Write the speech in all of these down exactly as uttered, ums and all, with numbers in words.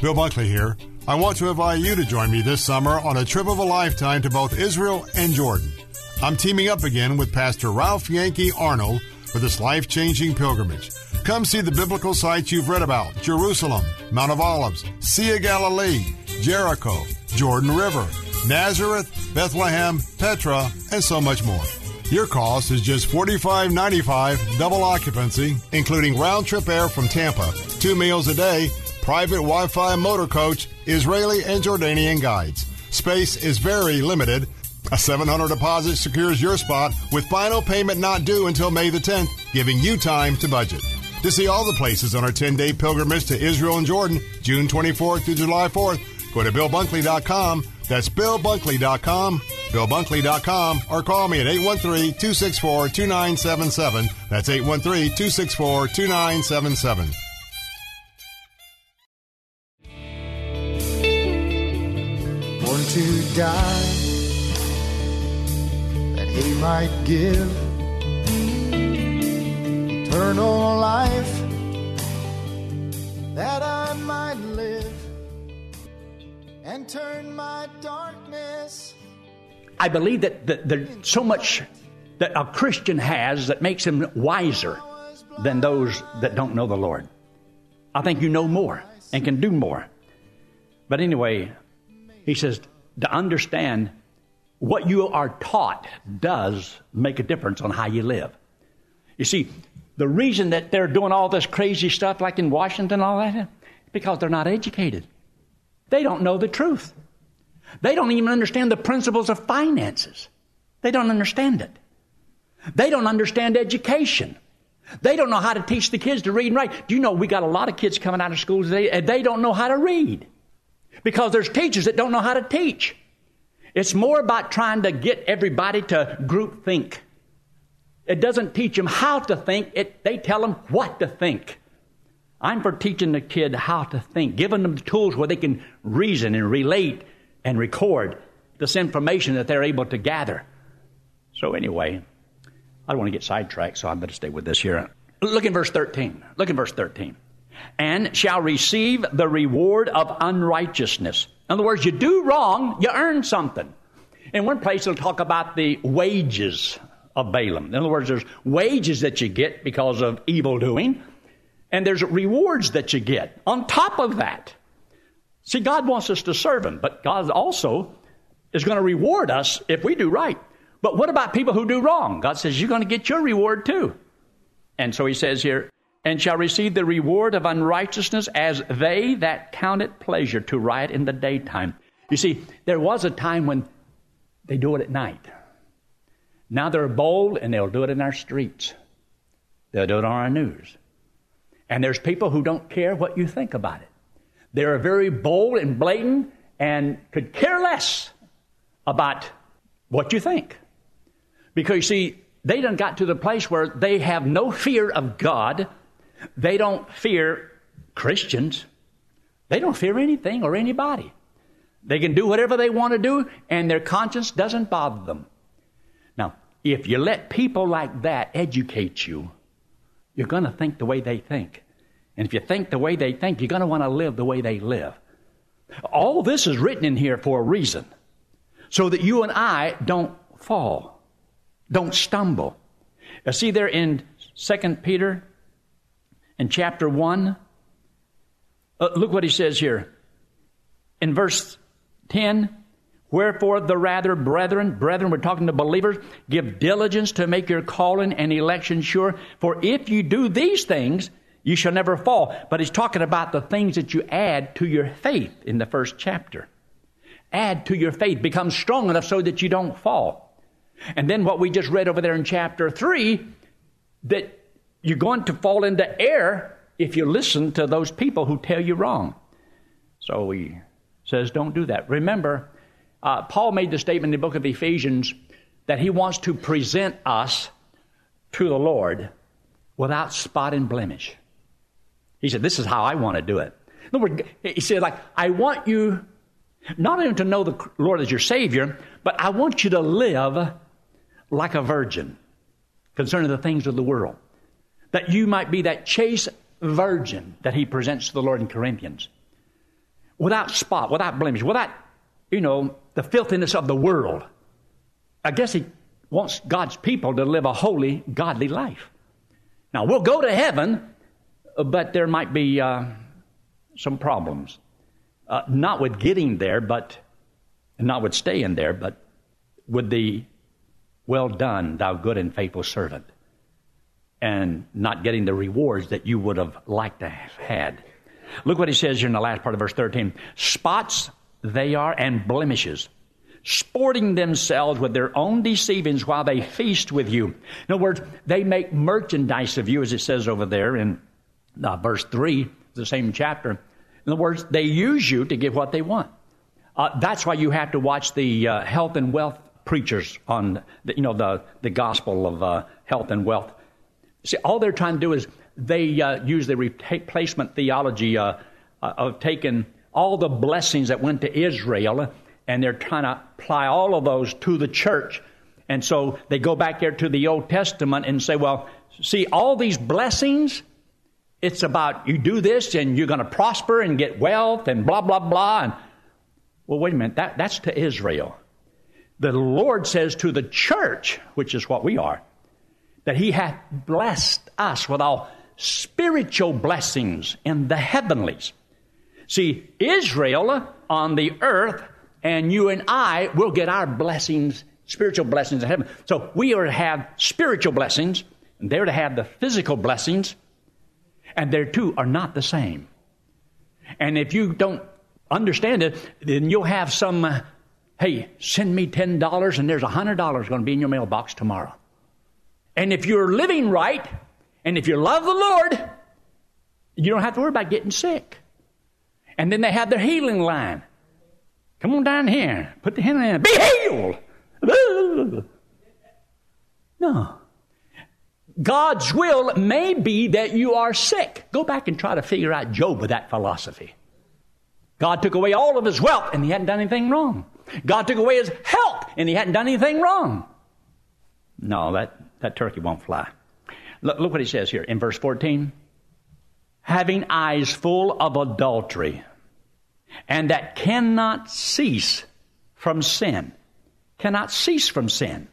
Bill Buckley here. I want to invite you to join me this summer on a trip of a lifetime to both Israel and Jordan. I'm teaming up again with Pastor Ralph Yankee Arnold for this life-changing pilgrimage. Come see the biblical sites you've read about: Jerusalem, Mount of Olives, Sea of Galilee, Jericho, Jordan River, Nazareth, Bethlehem, Petra, and so much more. Your cost is just forty-five dollars and ninety-five cents, double occupancy, including round-trip air from Tampa, two meals a day, private Wi-Fi motor coach, Israeli and Jordanian guides. Space is very limited. A seven hundred dollars deposit secures your spot with final payment not due until May the tenth, giving you time to budget. To see all the places on our ten-day pilgrimage to Israel and Jordan, June twenty-fourth through July fourth, go to Bill Bunkley dot com. That's Bill Bunkley dot com, Bill Bunkley dot com, or call me at eight one three, two six four, two nine seven seven. That's eight one three, two six four, two nine seven seven. Born to die, that he might give eternal life, that I might live and turn my darkness. I believe that there's so much that a Christian has that makes him wiser than those that don't know the Lord. I think you know more and can do more. But anyway, he says to understand what you are taught does make a difference on how you live. You see, the reason that they're doing all this crazy stuff like in Washington and all that is because they're not educated. They don't know the truth. They don't even understand the principles of finances. They don't understand it. They don't understand education. They don't know how to teach the kids to read and write. Do you know we got a lot of kids coming out of school today and they don't know how to read because there's teachers that don't know how to teach. It's more about trying to get everybody to group think. It doesn't teach them how to think. It, they tell them what to think. I'm for teaching the kid how to think, giving them the tools where they can reason and relate and record this information that they're able to gather. So anyway, I don't want to get sidetracked, so I better stay with this here. Look in verse thirteen. Look in verse thirteen. And shall receive the reward of unrighteousness. In other words, you do wrong, you earn something. In one place, it'll talk about the wages of Balaam. In other words, there's wages that you get because of evil doing. And there's rewards that you get on top of that. See, God wants us to serve him, but God also is going to reward us if we do right. But what about people who do wrong? God says, you're going to get your reward too. And so he says here, and shall receive the reward of unrighteousness as they that count it pleasure to riot in the daytime. You see, there was a time when they do it at night. Now they're bold and they'll do it in our streets. They'll do it on our news. And there's people who don't care what you think about it. They are very bold and blatant and could care less about what you think. Because, you see, they done got to the place where they have no fear of God. They don't fear Christians. They don't fear anything or anybody. They can do whatever they want to do, and their conscience doesn't bother them. Now, if you let people like that educate you, you're going to think the way they think. And if you think the way they think, you're going to want to live the way they live. All this is written in here for a reason, so that you and I don't fall, don't stumble. Now, see there in Second Peter, in chapter one, uh, look what he says here. In verse ten, wherefore the rather, brethren, brethren, we're talking to believers, give diligence to make your calling and election sure. For if you do these things, you shall never fall. But he's talking about the things that you add to your faith in the first chapter. Add to your faith. Become strong enough so that you don't fall. And then what we just read over there in chapter three, that you're going to fall into error if you listen to those people who tell you wrong. So he says, don't do that. Remember, Uh, Paul made the statement in the book of Ephesians that he wants to present us to the Lord without spot and blemish. He said, this is how I want to do it. In other words, he said, like, I want you not only to know the Lord as your Savior, but I want you to live like a virgin concerning the things of the world, that you might be that chaste virgin that he presents to the Lord in Corinthians. without spot, without blemish, without, you know, the filthiness of the world. I guess he wants God's people to live a holy, godly life. Now, we'll go to heaven, but there might be uh, some problems. Uh, not with getting there, but not with staying there, but with the well done, thou good and faithful servant, and not getting the rewards that you would have liked to have had. Look what he says here in the last part of verse thirteen. Spots they are and blemishes, sporting themselves with their own deceivings while they feast with you. In other words, they make merchandise of you, as it says over there in uh, verse three, the same chapter. In other words, they use you to give what they want. Uh, that's why you have to watch the uh, health and wealth preachers on, the, you know, the, the gospel of uh, health and wealth. See, all they're trying to do is they uh, use the replacement theology uh, uh, of taking all the blessings that went to Israel, and they're trying to apply all of those to the church. And so they go back there to the Old Testament and say, well, see, all these blessings, it's about you do this and you're going to prosper and get wealth and blah, blah, blah. And, well, wait a minute, that, that's to Israel. The Lord says to the church, which is what we are, that he hath blessed us with all spiritual blessings in the heavenlies. See, Israel on the earth, and you and I will get our blessings, spiritual blessings in heaven. So we are to have spiritual blessings, and they're to have the physical blessings, and they too are not the same. And if you don't understand it, then you'll have some, uh, hey, send me ten dollars, and there's one hundred dollars going to be in your mailbox tomorrow. And if you're living right, and if you love the Lord, you don't have to worry about getting sick. And then they have their healing line. Come on down here. Put the hand in. Be healed. No. God's will may be that you are sick. Go back and try to figure out Job with that philosophy. God took away all of his wealth, and he hadn't done anything wrong. God took away his health, and he hadn't done anything wrong. No, that, that turkey won't fly. Look, look what he says here in verse fourteen. Having eyes full of adultery, and that cannot cease from sin. Cannot cease from sin.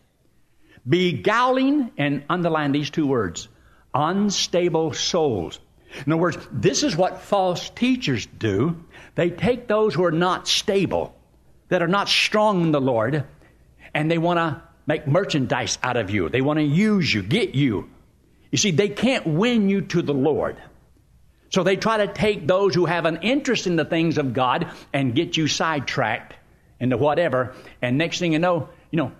Beguiling, and underline these two words, unstable souls. In other words, this is what false teachers do. They take those who are not stable, that are not strong in the Lord, and they want to make merchandise out of you. They want to use you, get you. You see, they can't win you to the Lord. So they try to take those who have an interest in the things of God and get you sidetracked into whatever. And next thing you know, you know,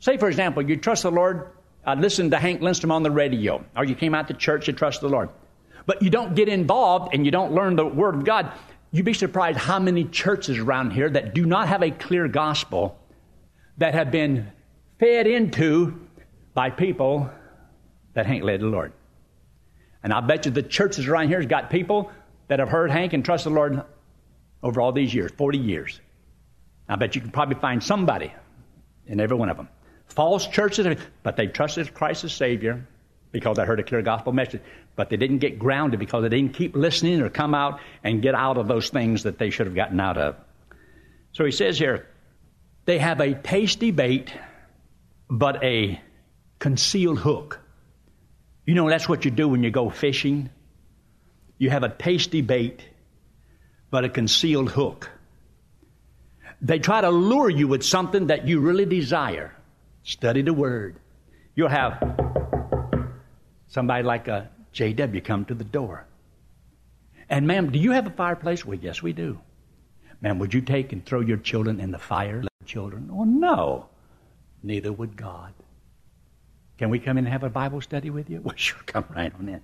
say, for example, you trust the Lord. I listened to Hank Lindstrom on the radio. Or you came out to church to trust the Lord. But you don't get involved and you don't learn the Word of God. You'd be surprised how many churches around here that do not have a clear gospel that have been fed into by people that Hank led the Lord. And I bet you the churches around here has got people that have heard Hank and trust the Lord over all these years, forty years. I bet you can probably find somebody in every one of them. False churches, but they trusted Christ as Savior because they heard a clear gospel message. But they didn't get grounded because they didn't keep listening or come out and get out of those things that they should have gotten out of. So he says here, they have a tasty bait, but a concealed hook. You know, that's what you do when you go fishing. You have a tasty bait, but a concealed hook. They try to lure you with something that you really desire. Study the Word. You'll have somebody like a J W come to the door. And, ma'am, do you have a fireplace? Well, yes, we do. Ma'am, would you take and throw your children in the fire? Children? Oh, no. Neither would God. Can we come in and have a Bible study with you? Well, sure, come right on in.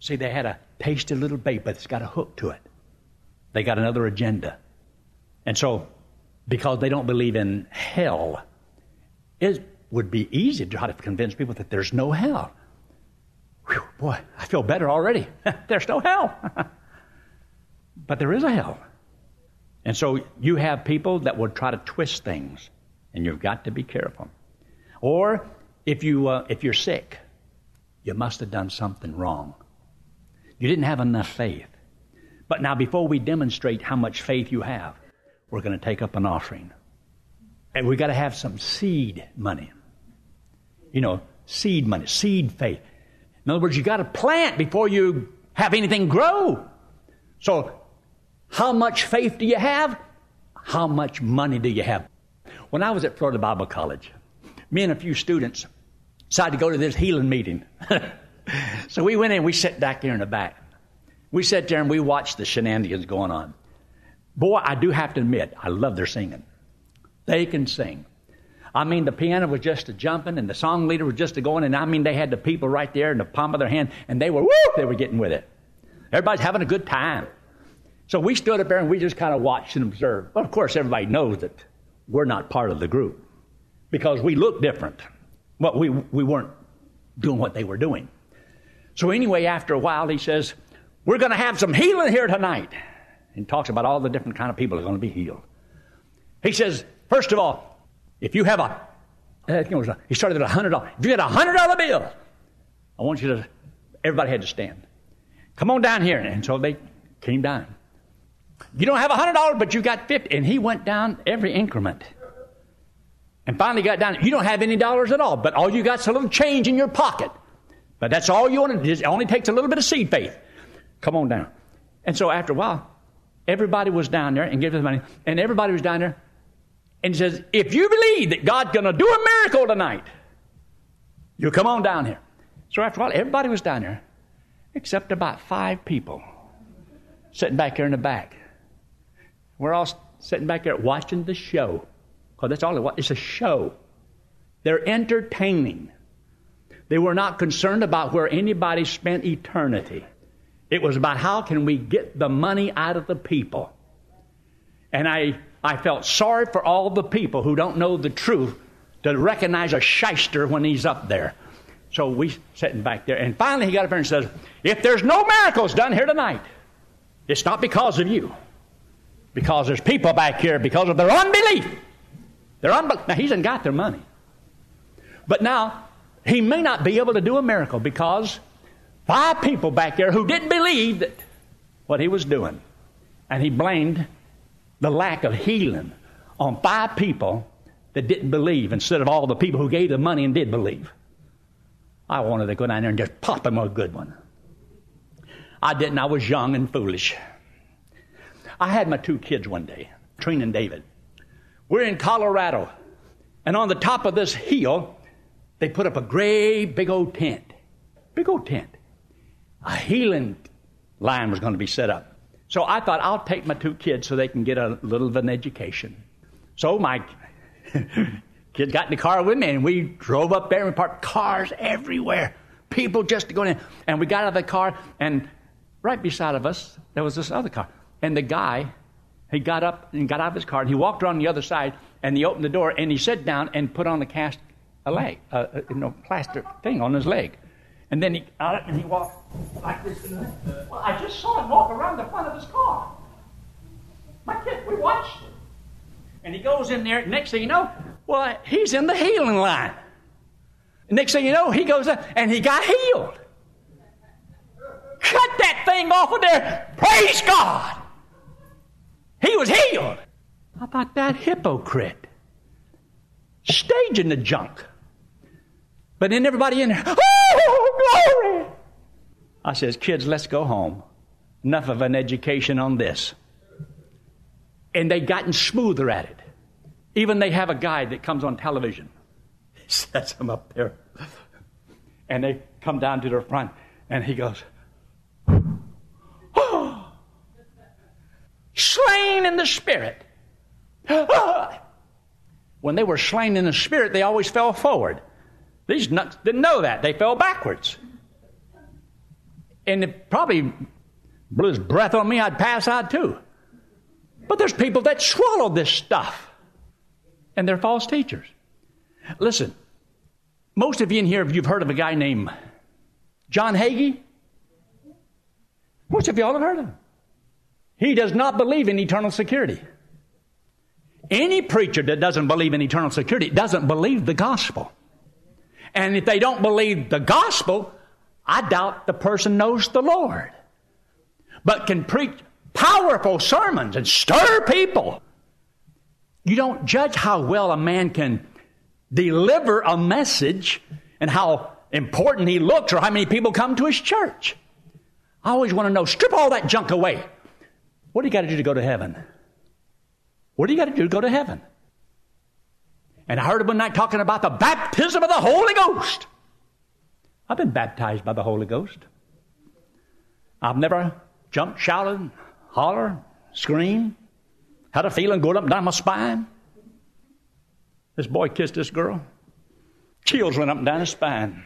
See, they had a tasty little bait, but it's got a hook to it. They got another agenda. And so, because they don't believe in hell, it would be easy to try to convince people that there's no hell. Whew, boy, I feel better already. There's no hell. But there is a hell. And so you have people that will try to twist things, and you've got to be careful. Or If you, uh, if you're sick, you must have done something wrong. You didn't have enough faith. But now before we demonstrate how much faith you have, we're going to take up an offering. And we got to have some seed money. You know, seed money, seed faith. In other words, you got to plant before you have anything grow. So how much faith do you have? How much money do you have? When I was at Florida Bible College, me and a few students decided to go to this healing meeting. So we went in, we sat back there in the back. We sat there and we watched the shenanigans going on. Boy, I do have to admit, I love their singing. They can sing. I mean, the piano was just a jumping and the song leader was just a going, and I mean, they had the people right there in the palm of their hand, and they were, woo, they were getting with it. Everybody's having a good time. So we stood up there and we just kind of watched and observed. Well, of course, everybody knows that we're not part of the group because we look different. Well, we, we weren't doing what they were doing. So anyway, after a while, he says, we're going to have some healing here tonight. And talks about all the different kind of people that are going to be healed. He says, first of all, if you have a, he started at one hundred dollars. If you get a one hundred dollar bill, I want you to, everybody had to stand. Come on down here. And so they came down. You don't have one hundred dollars, but you got fifty dollars. And he went down every increment. And finally got down. You don't have any dollars at all, but all you got's a little change in your pocket. But that's all you want to do. It only takes a little bit of seed faith. Come on down. And so after a while, everybody was down there and gave us money. And everybody was down there. And he says, if you believe that God's going to do a miracle tonight, you come on down here. So after a while, everybody was down there, except about five people sitting back there in the back. We're all sitting back there watching the show. Because that's all it was. It's a show. They're entertaining. They were not concerned about where anybody spent eternity. It was about how can we get the money out of the people. And I, I felt sorry for all the people who don't know the truth to recognize a shyster when he's up there. So we sitting back there. And finally he got up there and says, if there's no miracles done here tonight, it's not because of you. Because there's people back here because of their unbelief. Their unbelief. Now he's done got their money. But now he may not be able to do a miracle because five people back there who didn't believe that what he was doing. And he blamed the lack of healing on five people that didn't believe instead of all the people who gave the money and did believe. I wanted to go down there and just pop him a good one. I didn't. I was young and foolish. I had my two kids one day, Trina and David. We're in Colorado. And on the top of this hill, they put up a great big old tent. Big old tent. A healing line was going to be set up. So I thought, I'll take my two kids so they can get a little of an education. So my kids got in the car with me, and we drove up there, and we parked cars everywhere. People just going in. And we got out of the car, and right beside of us, there was this other car. And the guy, he got up and got out of his car, and he walked around the other side, and he opened the door, and he sat down and put on a cast, a leg, a, a you know, plaster thing on his leg. And then he got up and he walked like this. Well, I just saw him walk around the front of his car. My kid, we watched him. And he goes in there. Next thing you know, well, he's in the healing line. Next thing you know, he goes up and he got healed. Cut that thing off of there. Praise God. He was healed. How about that hypocrite? Staging the junk. But then everybody in there, oh, glory! I says, kids, let's go home. Enough of an education on this. And they've gotten smoother at it. Even they have a guy that comes on television. He sets them up there. And they come down to their front, and he goes, oh, slain in the spirit. Oh. When they were slain in the spirit, they always fell forward. These nuts didn't know that. They fell backwards. And it probably blew his breath on me. I'd pass out too. But there's people that swallow this stuff. And they're false teachers. Listen, most of you in here, if you've heard of a guy named John Hagee, most of you all have heard of him. He does not believe in eternal security. Any preacher that doesn't believe in eternal security doesn't believe the gospel. And if they don't believe the gospel, I doubt the person knows the Lord. But can preach powerful sermons and stir people. You don't judge how well a man can deliver a message and how important he looks or how many people come to his church. I always want to know, strip all that junk away. What do you got to do to go to heaven? What do you got to do to go to heaven? And I heard him one night talking about the baptism of the Holy Ghost. I've been baptized by the Holy Ghost. I've never jumped, shouted, hollered, screamed, had a feeling going up and down my spine. This boy kissed this girl. Chills went up and down his spine.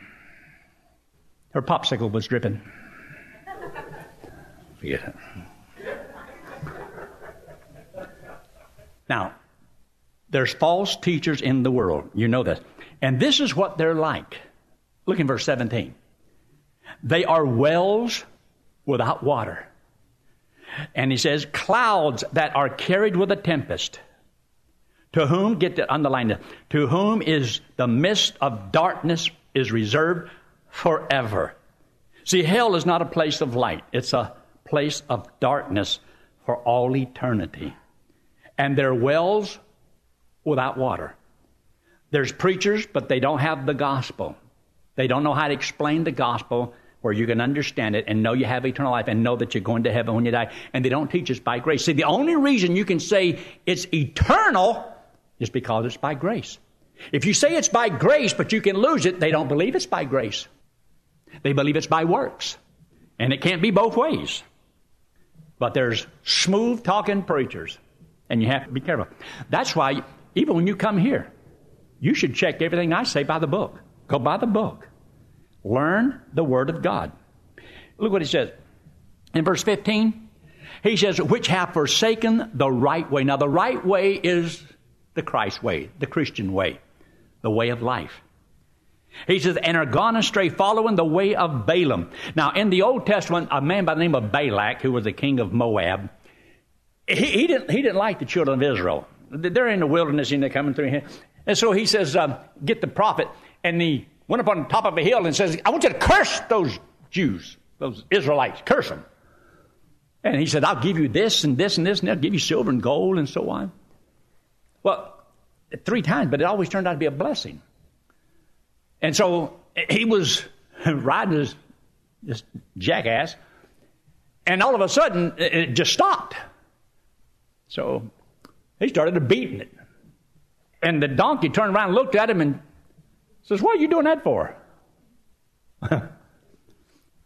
Her popsicle was dripping. Yeah. Now, there's false teachers in the world. You know this. And this is what they're like. Look in verse seventeen. They are wells without water. And he says, clouds that are carried with a tempest. To whom, get the underline, to whom is the mist of darkness is reserved forever. See, hell is not a place of light. It's a place of darkness for all eternity. And they're wells without water. There's preachers, but they don't have the gospel. They don't know how to explain the gospel where you can understand it and know you have eternal life and know that you're going to heaven when you die. And they don't teach us by grace. See, the only reason you can say it's eternal is because it's by grace. If you say it's by grace, but you can lose it, they don't believe it's by grace. They believe it's by works. And it can't be both ways. But there's smooth-talking preachers, and you have to be careful. That's why even when you come here, you should check everything I say by the book. Go by the book. Learn the Word of God. Look what he says. In verse fifteen, he says, which have forsaken the right way. Now, the right way is the Christ way, the Christian way, the way of life. He says, and are gone astray, following the way of Balaam. Now, in the Old Testament, a man by the name of Balak, who was the king of Moab, he, he, didn't, he didn't like the children of Israel. They're in the wilderness, and they're coming through here. And so he says, um, get the prophet. And he went up on top of a hill and says, I want you to curse those Jews, those Israelites, curse them. And he said, I'll give you this and this and this, and they'll give you silver and gold and so on. Well, three times, but it always turned out to be a blessing. And so he was riding his, this jackass, and all of a sudden, it just stopped. So he started beating it. And the donkey turned around and looked at him and says, what are you doing that for?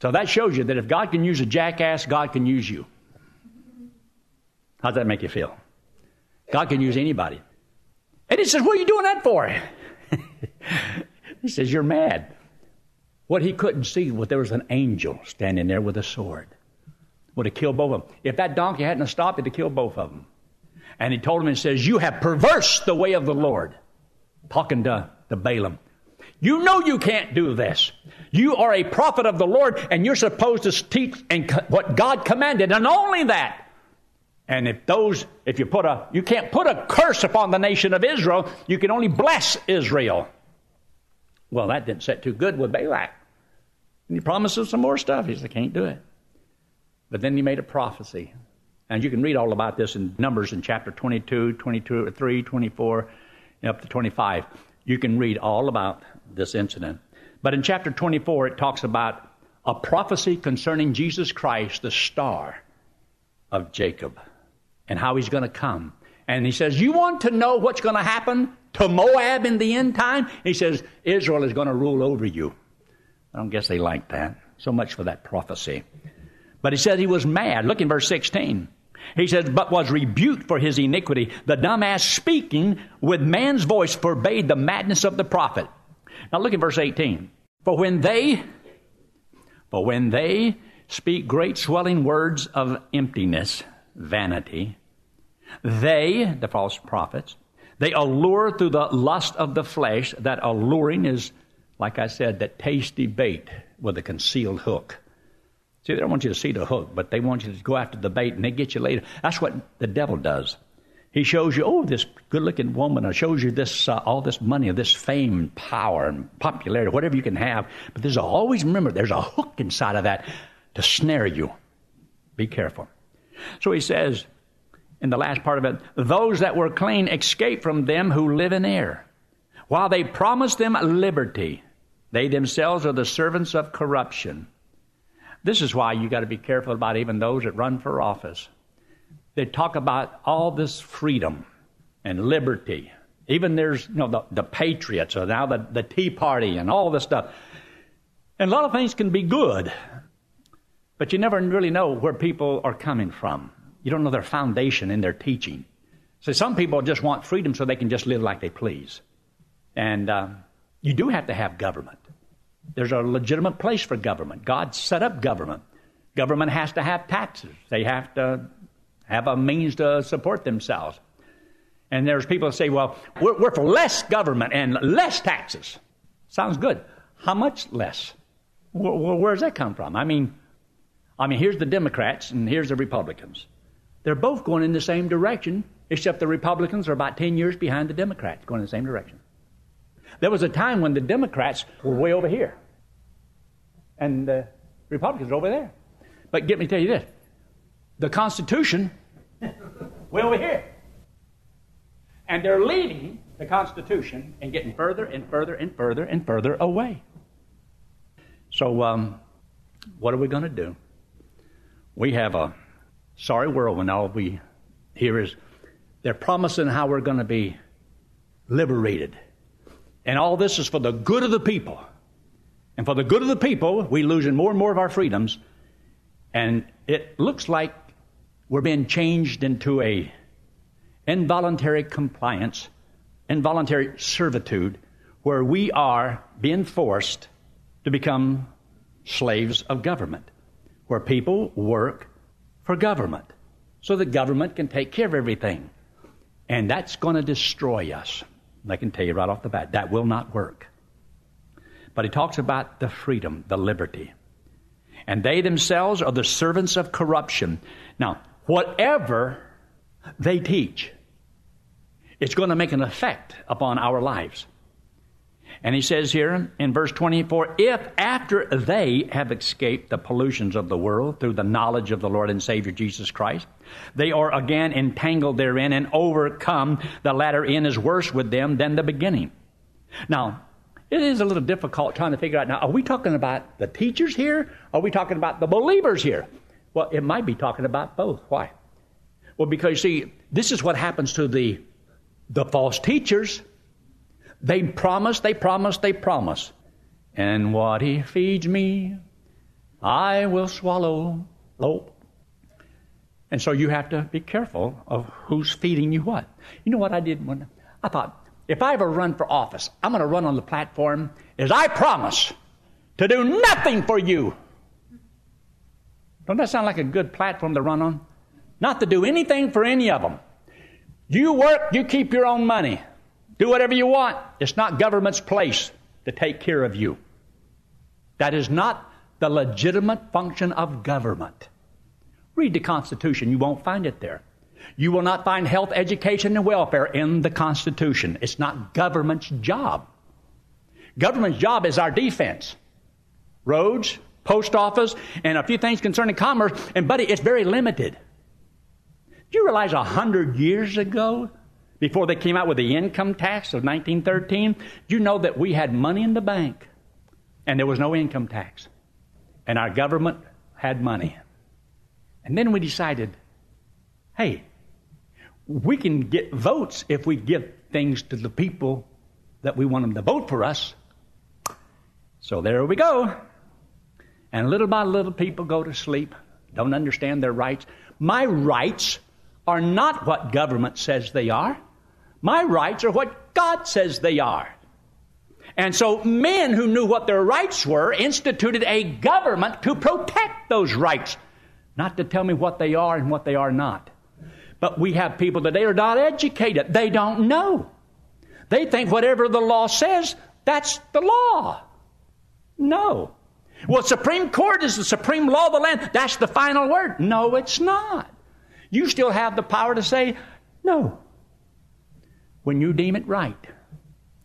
So that shows you that if God can use a jackass, God can use you. How does that make you feel? God can use anybody. And he says, what are you doing that for? He says, you're mad. What he couldn't see was there was an angel standing there with a sword. Would have killed both of them. If that donkey hadn't stopped, it would have killed both of them. And he told him, he says, you have perversed the way of the Lord. Talking to, to Balaam. You know you can't do this. You are a prophet of the Lord, and you're supposed to teach and co- what God commanded, and only that. And if those, if you put a, you can't put a curse upon the nation of Israel, you can only bless Israel. Well, that didn't set too good with Balak. And he promises some more stuff. He said, I can't do it. But then he made a prophecy. And you can read all about this in Numbers in chapter twenty-two, twenty-three, twenty-four, and up to twenty-five. You can read all about this incident. But in chapter twenty-four, it talks about a prophecy concerning Jesus Christ, the star of Jacob, and how he's going to come. And he says, you want to know what's going to happen to Moab in the end time? He says, Israel is going to rule over you. I don't guess they like that. So much for that prophecy. But he said he was mad. Look in verse sixteen. He says, but was rebuked for his iniquity. The dumbass speaking with man's voice forbade the madness of the prophet. Now look in verse eighteen. For when they, for when they speak great swelling words of emptiness, vanity, they, the false prophets, they allure through the lust of the flesh. That alluring is, like I said, that tasty bait with a concealed hook. See, they don't want you to see the hook, but they want you to go after the bait, and they get you later. That's what the devil does. He shows you, oh, this good-looking woman, or shows you this uh, all this money, or this fame, power, and popularity, whatever you can have. But there's a, always remember, there's a hook inside of that to snare you. Be careful. So he says in the last part of it, those that were clean escape from them who live in error. While they promise them liberty, they themselves are the servants of corruption. This is why you got to be careful about even those that run for office. They talk about all this freedom and liberty. Even there's, you know, the, the patriots or now the, the Tea Party and all this stuff. And a lot of things can be good, but you never really know where people are coming from. You don't know their foundation in their teaching. So some people just want freedom so they can just live like they please. And uh, you do have to have government. There's a legitimate place for government. God set up government. Government has to have taxes. They have to have a means to support themselves. And there's people who say, well, we're, we're for less government and less taxes. Sounds good. How much less? Where, where does that come from? I mean, I mean, here's the Democrats and here's the Republicans. They're both going in the same direction, except the Republicans are about ten years behind the Democrats going in the same direction. There was a time when the Democrats were way over here and the Republicans were over there. But get me to tell you this. The Constitution, way over here. And they're leading the Constitution and getting further and further and further and further away. So um, what are we going to do? We have a sorry world when all we hear is they're promising how we're going to be liberated. And all this is for the good of the people. And for the good of the people, we're losing more and more of our freedoms. And it looks like we're being changed into a involuntary compliance, involuntary servitude, where we are being forced to become slaves of government, where people work for government so that government can take care of everything. And that's going to destroy us. And I can tell you right off the bat, that will not work. But he talks about the freedom, the liberty. And they themselves are the servants of corruption. Now, whatever they teach, it's going to make an effect upon our lives. And he says here in verse twenty-four, if after they have escaped the pollutions of the world through the knowledge of the Lord and Savior Jesus Christ, they are again entangled therein and overcome, the latter end is worse with them than the beginning. Now, it is a little difficult trying to figure out, now, are we talking about the teachers here? Are we talking about the believers here? Well, it might be talking about both. Why? Well, because, you see, this is what happens to the the false teachers. They promise, they promise, they promise. And what he feeds me, I will swallow. Oh. And so you have to be careful of who's feeding you what. You know what I did? When I thought, if I ever run for office, I'm going to run on the platform as I promise to do nothing for you. Don't that sound like a good platform to run on? Not to do anything for any of them. You work, you keep your own money. Do whatever you want. It's not government's place to take care of you. That is not the legitimate function of government. Read the Constitution. You won't find it there. You will not find health, education, and welfare in the Constitution. It's not government's job. Government's job is our defense. Roads, post office, and a few things concerning commerce. And, buddy, it's very limited. Do you realize a hundred years ago, before they came out with the income tax of nineteen thirteen, you know that we had money in the bank and there was no income tax. And our government had money. And then we decided, hey, we can get votes if we give things to the people that we want them to vote for us. So there we go. And little by little, people go to sleep, don't understand their rights. My rights are not what government says they are. My rights are what God says they are. And so men who knew what their rights were instituted a government to protect those rights, not to tell me what they are and what they are not. But we have people that they are not educated. They don't know. They think whatever the law says, that's the law. No. Well, Supreme Court is the supreme law of the land. That's the final word. No, it's not. You still have the power to say no when you deem it right.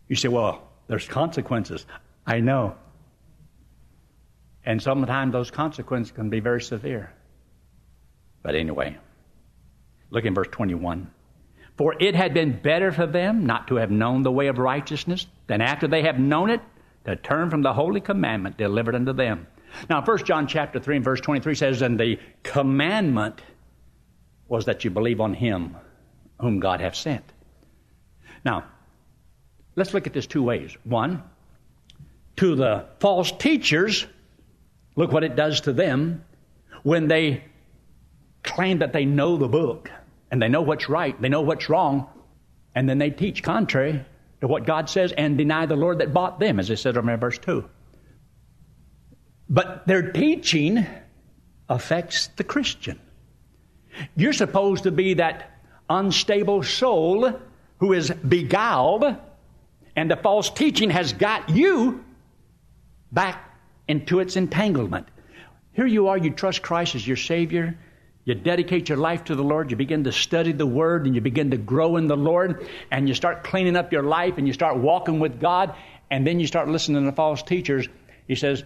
You say, well, there's consequences. I know. And sometimes those consequences can be very severe. But anyway, Look in verse twenty-one. For it had been better for them not to have known the way of righteousness than after they have known it to turn from the holy commandment delivered unto them. Now, First John chapter three and verse twenty-three says, and the commandment was that you believe on him whom God hath sent. Now, let's look at this two ways. One, to the false teachers, look what it does to them when they claim that they know the book. And they know what's right. They know what's wrong. And then they teach contrary to what God says and deny the Lord that bought them, as it says over in verse two. But their teaching affects the Christian. You're supposed to be that unstable soul who is beguiled, and the false teaching has got you back into its entanglement. Here you are, you trust Christ as your Savior. You dedicate your life to the Lord. You begin to study the Word, and you begin to grow in the Lord, and you start cleaning up your life, and you start walking with God, and then you start listening to false teachers. He says,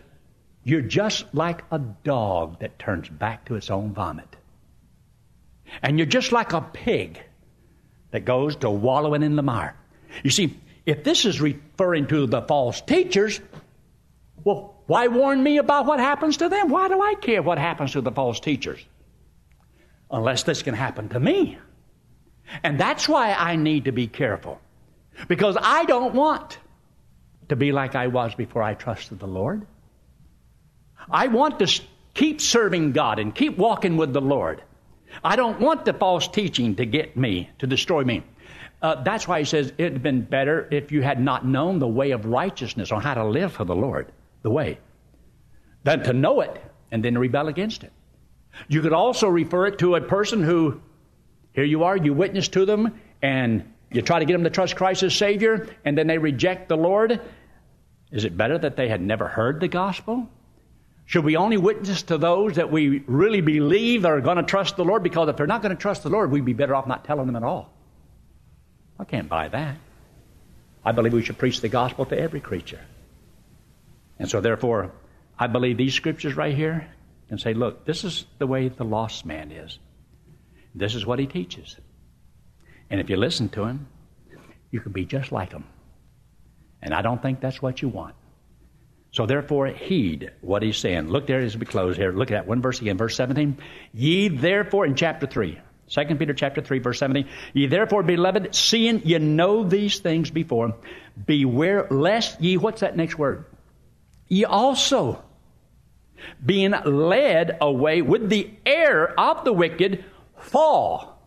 you're just like a dog that turns back to its own vomit. And you're just like a pig that goes to wallowing in the mire. You see, if this is referring to the false teachers, well, why warn me about what happens to them? Why do I care what happens to the false teachers? Unless this can happen to me. And that's why I need to be careful. Because I don't want to be like I was before I trusted the Lord. I want to keep serving God and keep walking with the Lord. I don't want the false teaching to get me, to destroy me. Uh, that's why he says it would have been better if you had not known the way of righteousness or how to live for the Lord, the way, than to know it and then rebel against it. You could also refer it to a person who, here you are, you witness to them, and you try to get them to trust Christ as Savior, and then they reject the Lord. Is it better that they had never heard the gospel? Should we only witness to those that we really believe are going to trust the Lord? Because if they're not going to trust the Lord, we'd be better off not telling them at all. I can't buy that. I believe we should preach the gospel to every creature. And so, therefore, I believe these scriptures right here, and say, look, this is the way the lost man is. This is what he teaches. And if you listen to him, you can be just like him. And I don't think that's what you want. So therefore, heed what he's saying. Look there as we close here. Look at that one verse again, verse seventeen. Ye therefore, in chapter three, Second Peter chapter three, verse seventeen, ye therefore, beloved, seeing ye know these things before, beware lest ye, what's that next word? Ye also, being led away with the error of the wicked, fall.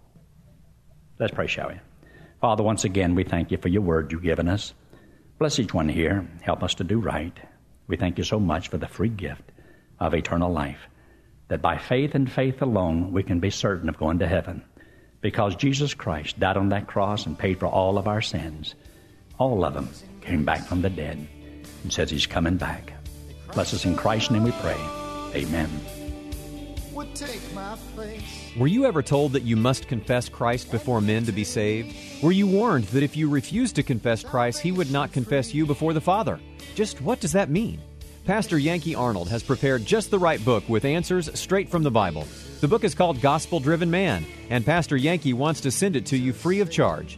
Let's pray, shall we? Father, once again, we thank you for your word you've given us. Bless each one here. Help us to do right. We thank you so much for the free gift of eternal life, that by faith and faith alone we can be certain of going to heaven, because Jesus Christ died on that cross and paid for all of our sins. All of them came back from the dead and says he's coming back. Bless us in Christ's name we pray. Amen. Were you ever told that you must confess Christ before men to be saved? Were you warned that if you refused to confess Christ, he would not confess you before the Father? Just what does that mean? Pastor Yankee Arnold has prepared just the right book with answers straight from the Bible. The book is called Gospel Driven Man, and Pastor Yankee wants to send it to you free of charge.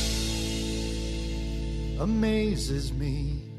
amazes me.